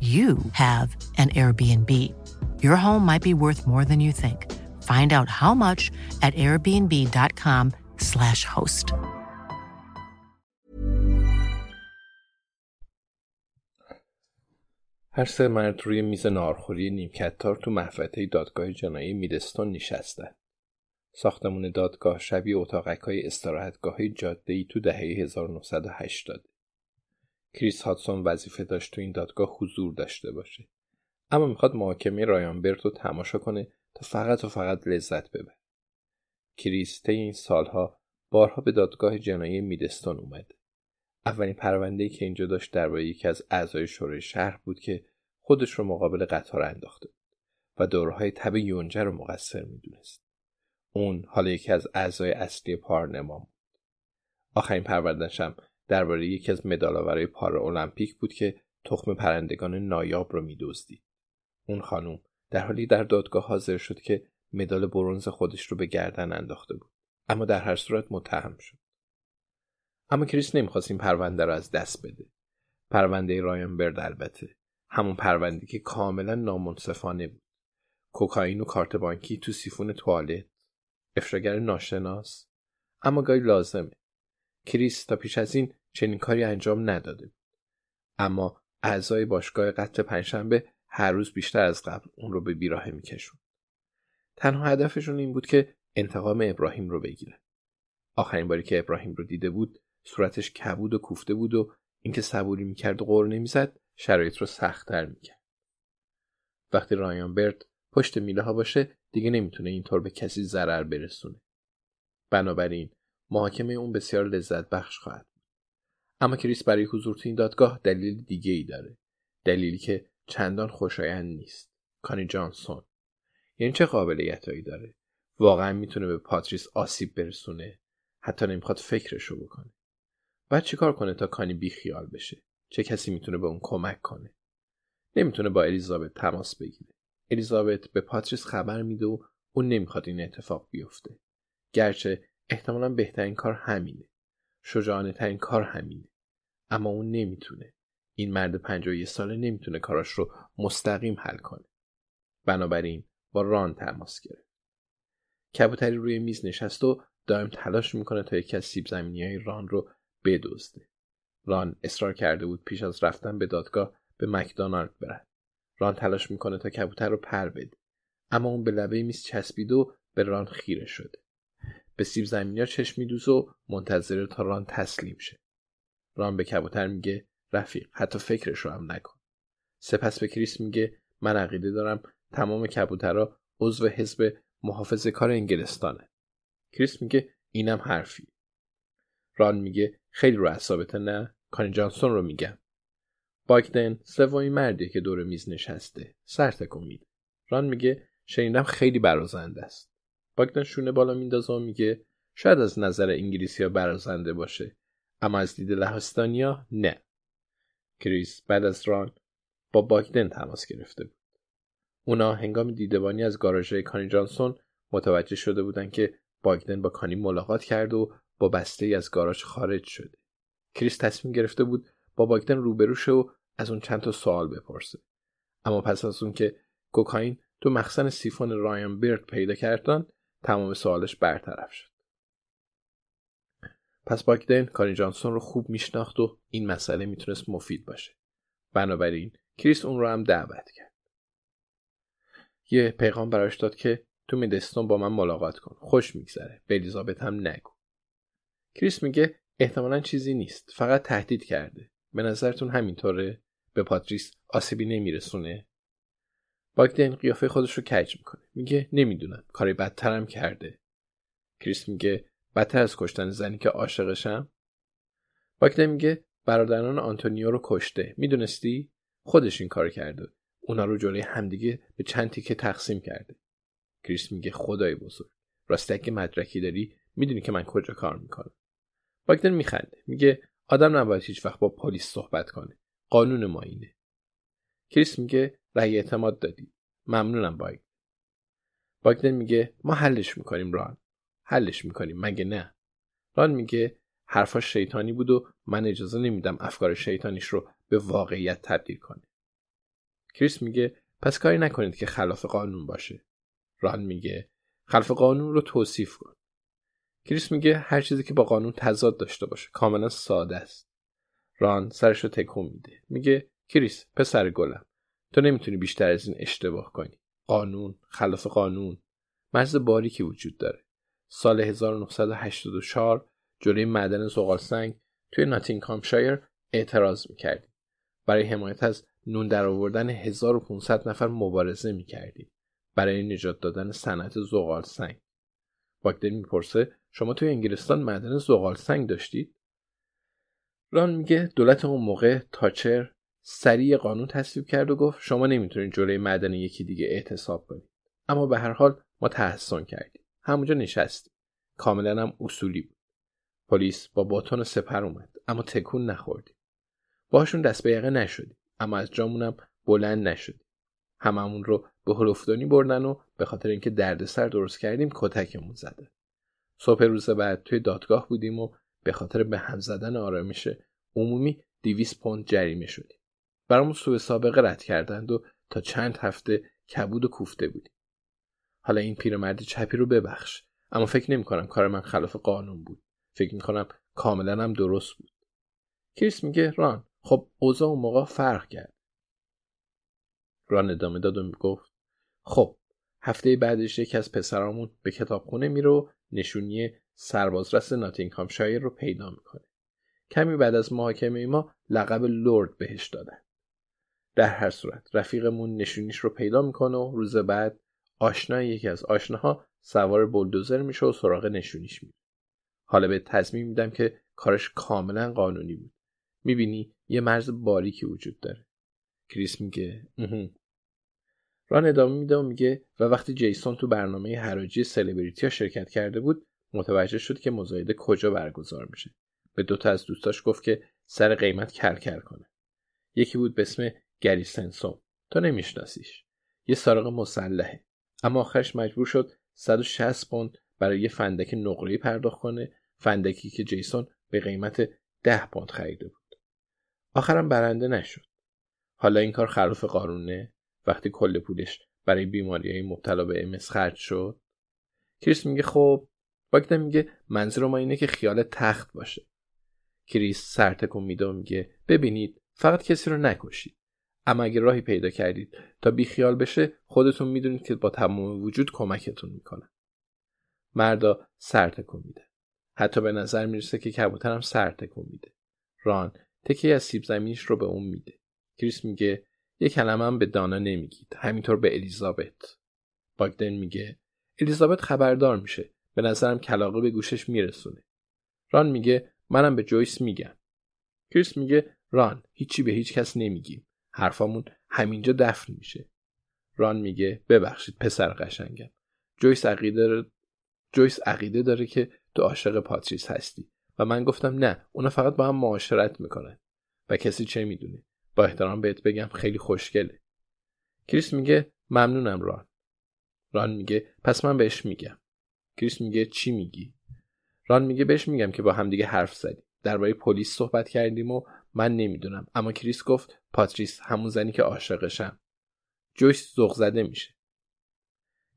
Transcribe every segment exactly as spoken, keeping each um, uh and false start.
you have an Airbnb. Your home might be worth more than you think. Find out how much at airbnb.com slash host. هر سه مرد روی میز ناهارخوری نیمکت تار تو محوطه دادگاه جنایی میدستون نشستند. ساختمان دادگاه شبیه اتاقک‌های استراحتگاهی جاده‌ای تو دهه هزار و نهصد و هشتاد. کریس هاتسون وظیفه داشت تو این دادگاه حضور داشته باشه، اما میخواد محاکمه رایان برت رو تماشا کنه تا فقط و فقط لذت ببره. کریس طی این سالها بارها به دادگاه جنایی میدستون اومد. اولین پرونده‌ای که اینجا داشت درباره یکی از اعضای شورای شهر بود که خودش رو مقابل قطار انداخته و دورهای تب یونجه رو مقصر میدونست. اون حالا یکی از اعضای اصلی پارلمان بود. آخرین پرونده‌شم درباره یکی از مدال‌آورای پارا المپیک بود که تخم پرندگان نایاب رو می‌دزدید. اون خانم در حالی در دادگاه حاضر شد که مدال برنز خودش رو به گردن انداخته بود، اما در هر صورت متهم شد. اما کریس نمی‌خواست این پرونده رو از دست بده. پرونده رایان برد، البته همون پرونده که کاملا نامنصفانه بود. کوکائین و کارت بانکی تو سیفون توالت، افشاگر ناشناس، اما گاهی لازمه. کریس تا پیش از این چنین کاری انجام نداده بود، اما اعضای باشگاه قتل پنجشنبه هر روز بیشتر از قبل اون رو به بیراهه میکشوند. تنها هدفشون این بود که انتقام ابراهیم رو بگیرن. آخرین باری که ابراهیم رو دیده بود صورتش کبود و کوفته بود و اینکه صبوری میکرد و غر نمیزد شرایط رو سخت‌تر میکرد. وقتی رایان برت پشت میله ها باشه دیگه نمیتونه اینطور به کسی ضرر برسونه. بنابراین محاکمه اون بسیار لذت بخش خواهد. اما کریس برای حضور تو این دادگاه دلیل دیگه ای داره. دلیلی که چندان خوشایند نیست. کانی جانسون. یعنی چه قابلیتایی داره؟ واقعا میتونه به پاتریس آسیب برسونه. حتی نمیخواد فکرشو بکنه. بعد چیکار کنه تا کانی بیخیال بشه؟ چه کسی میتونه به اون کمک کنه؟ نمیتونه با الیزابت تماس بگیره. الیزابت به پاتریس خبر میده و اون نمیخواد این اتفاق بیفته. گرچه احتمالاً بهترین کار همینه. شجاعانه ترین کار همینه. اما اون نمیتونه. این مرد پنجاه و یک ساله نمیتونه کاراش رو مستقیم حل کنه. بنابراین با ران تماس گرفت. کبوتری روی میز نشست و دائم تلاش میکنه تا یکی از سیب زمینی‌های ران رو بدزده. ران اصرار کرده بود پیش از رفتن به دادگاه به مکدونالد بره. ران تلاش میکنه تا کبوتر رو پر بده. اما اون به لبه میز چسبید و به ران خیره شده. به سیب زمینی ها چشمی دوز و منتظره تا ران تسلیم شه. ران به کبوتر میگه رفیق حتی فکرش رو هم نکن. سپس به کریس میگه من عقیده دارم تمام کبوترها عضو حزب محافظه کار انگلستانه. کریس میگه اینم حرفی. ران میگه خیلی رو اعصابته نه؟ کانی جانسون رو میگم. باکدن سومین مردی که دور میز نشسته سر تکون میده. ران میگه شنیدم خیلی برازنده است. باکدن شونه بالا میندازه و میگه شاید از نظر انگلیسی‌ها برازنده باشه، اما از دید لهستانیا نه. کریس بعد از ران با باکدن تماس گرفته بود. اونا هنگام دیدبانی از گاراژ کانی جانسون متوجه شده بودند که باکدن با کانی ملاقات کرد و با بسته‌ای از گاراژ خارج شد. کریس تصمیم گرفته بود با باکدن روبرو شه و از اون چند تا سوال بپرسه. اما پس از اون که کوکائین تو مخزن سیفون رایان برت پیدا کردن، تمام سوالش برطرف شد. پس باکدن کانی جانسون رو خوب میشناخت و این مسئله میتونست مفید باشه. بنابراین کریس اون رو هم دعوت کرد. یه پیغام براش داد که تو میدستون با من ملاقات کن. خوش میگذره. به الیزابت هم نگو. کریس میگه احتمالاً چیزی نیست. فقط تهدید کرده. به نظرتون همینطوره؟ به پاتریس آسیبی نمیرسونه؟ باکدن قیافه خودش رو کج میکنه. میگه نمیدونم. کاری بدترم کرده. کریس میگه بدتر از کشتن زنی که عاشقشم؟ باکدن میگه برادران آنتونیو رو کشته. میدونستی؟ خودش این کار کرده. اونا رو جلوی همدیگه به چند تیکه تقسیم کرده. کریس میگه خدای بزرگ. راستی اگه مدرکی داری میدونی که من کجا کار میکنم. باکدن میخنده. میگه آدم نباید هیچ وقت با پلیس صحبت کنه. قانون ما اینه. کریس میگه رأی اعتماد دادی. ممنونم باکدن. باکدن میگه ما حلش میکنیم ران. حلش میکنیم مگه نه؟ ران میگه حرفاش شیطانی بود و من اجازه نمیدم افکار شیطانیش رو به واقعیت تبدیل کنه. کریس میگه پس کاری نکنید که خلاف قانون باشه. ران میگه خلاف قانون رو توصیف کن. کریس میگه هر چیزی که با قانون تضاد داشته باشه. کاملا ساده است. ران سرش رو تکون میده. میگه کریس پسر گلم، تو نمیتونی بیشتر از این اشتباه کنی. قانون خلاف قانون مرز باریکی وجود داره. سال هزار و نهصد و هشتاد و چهار جلوی معدن زغال سنگ توی ناتینگهامشایر اعتراض میکردیم. برای حمایت از نون در آوردن هزار و پانصد نفر مبارزه میکردیم برای نجات دادن صنعت زغال سنگ. باکدن میپرسه شما توی انگلستان معدن زغال سنگ داشتید؟ ران میگه دولت اون موقع تاچر سریع قانون تصویب کرد و گفت شما نمیتونید جلوی معدن یکی دیگه اعتصاب کنید. اما به هر حال ما تحصن کردیم. همونجا نشستیم. کاملا هم اصولی بود. پلیس با باتون سپر اومد اما تکون نخوردیم. باهاشون دست به یقه نشدیم اما از جامونم بلند نشدیم. هممون رو به هلفدانی بردن و به خاطر اینکه دردسر درست کردیم کتکمون زدن. صبح روز بعد توی دادگاه بودیم و به خاطر به هم زدن آرامش عمومی دویست پوند جریمه شدیم. برامون سوء سابقه رد کردند و تا چند هفته کبود و کوفته بودیم. حالا این پیرمرد چپی رو ببخش، اما فکر نمی‌کنم کار من خلاف قانون بود. فکر می‌کنم کاملاً هم درست بود. کریس میگه ران، خب اوضاع اون موقع فرق کرد. ران ادامه داد و گفت خب هفته بعدش یکی از پسرامون به کتابخونه میره و نشونی سربازرس ناتینگهامشایر رو پیدا میکنه. کمی بعد از محاکمه ما لقب لرد بهش دادن. در هر صورت رفیقمون نشونیش رو پیدا میکنه و روز بعد آشنا یکی از آشناها سوار بولدوزر میشه و سراغ نشونیش میره. حالا به تصمیم میدم که کارش کاملا قانونی بود. میبینی یه مرز باریکی وجود داره. کریس میگه اهم. ران ادامه میده و میگه و وقتی جیسون تو برنامه حراجی سلبریتی‌ها شرکت کرده بود متوجه شد که مزایده کجا برگزار میشه. به دوتا از دوستاش گفت که سر قیمت کلکل کنه. یکی بود به اسم گلیسن سو. تو نمیشناسیش. یه سارق مسلحه. اما آخرش مجبور شد صد و شصت پوند برای یه فندک نقره‌ای پرداخت کنه، فندکی که جیسون به قیمت ده پوند خریده بود. آخرم برنده نشد. حالا این کار خلاف قانونه وقتی کل پولش برای بیماری‌های مبتلا به ام اس خرج شد. کریس میگه خب. باکدن میگه منظور ما اینه که خیال تخت باشه. کریس سرتکون میده و میگه ببینید فقط کسی رو نکشید. اما اگه راهی پیدا کردید تا بی خیال بشه خودتون میدونید که با تمام وجود کمکتون میکنن. مردا سرتکون میده. حتی به نظر میرسه که کبوتر هم سرتکون میده. ران تکی از سیب زمینیش رو به اون میده. کریس میگه یک کلمه هم به دانا نمیگید. همینطور به الیزابت. باکدن میگه الیزابت خبردار میشه. به نظرم کلاغه به گوشش میرسونه. ران میگه منم به جویس میگم. کریس میگه ران هیچی به هیچ کس نمیگیم. حرفامون همینجا دفن میشه. ران میگه ببخشید پسر قشنگم. جویس عقیده داره... جویس عقیده داره که تو عاشق پاتریس هستی و من گفتم نه، اونا فقط با هم معاشرت میکنن و کسی چه میدونه. با احترام بهت بگم خیلی خوشگله. کریس میگه ممنونم ران. ران میگه پس من بهش میگم. کریس میگه چی میگی؟ ران میگه بهش میگم که با هم دیگه حرف زدیم، درباره پلیس صحبت کردیم و من نمیدونم، اما کریس گفت پاتریس، همون زنی که عاشقشم. جویس ذوق زده میشه.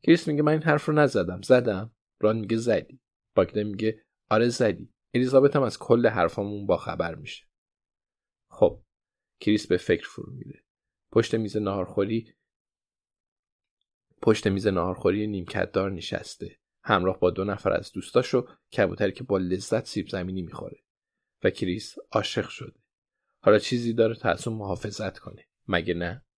کریس میگه من این حرف رو نزدم. زدم؟ ران میگه زدی. باکدن میگه آره زدی. الیزابت هم از کل حرفامون با خبر میشه. خب کریس به فکر فرو میره. پشت میز ناهارخوری پشت میز ناهارخوری نیمکت دار نشسته، همراه با دو نفر از دوستاشو، کبوتری که با لذت سیب زمینی میخوره. و کریس عاشق شده. حالا چیزی داره تا از اون محافظت کنه، مگه نه؟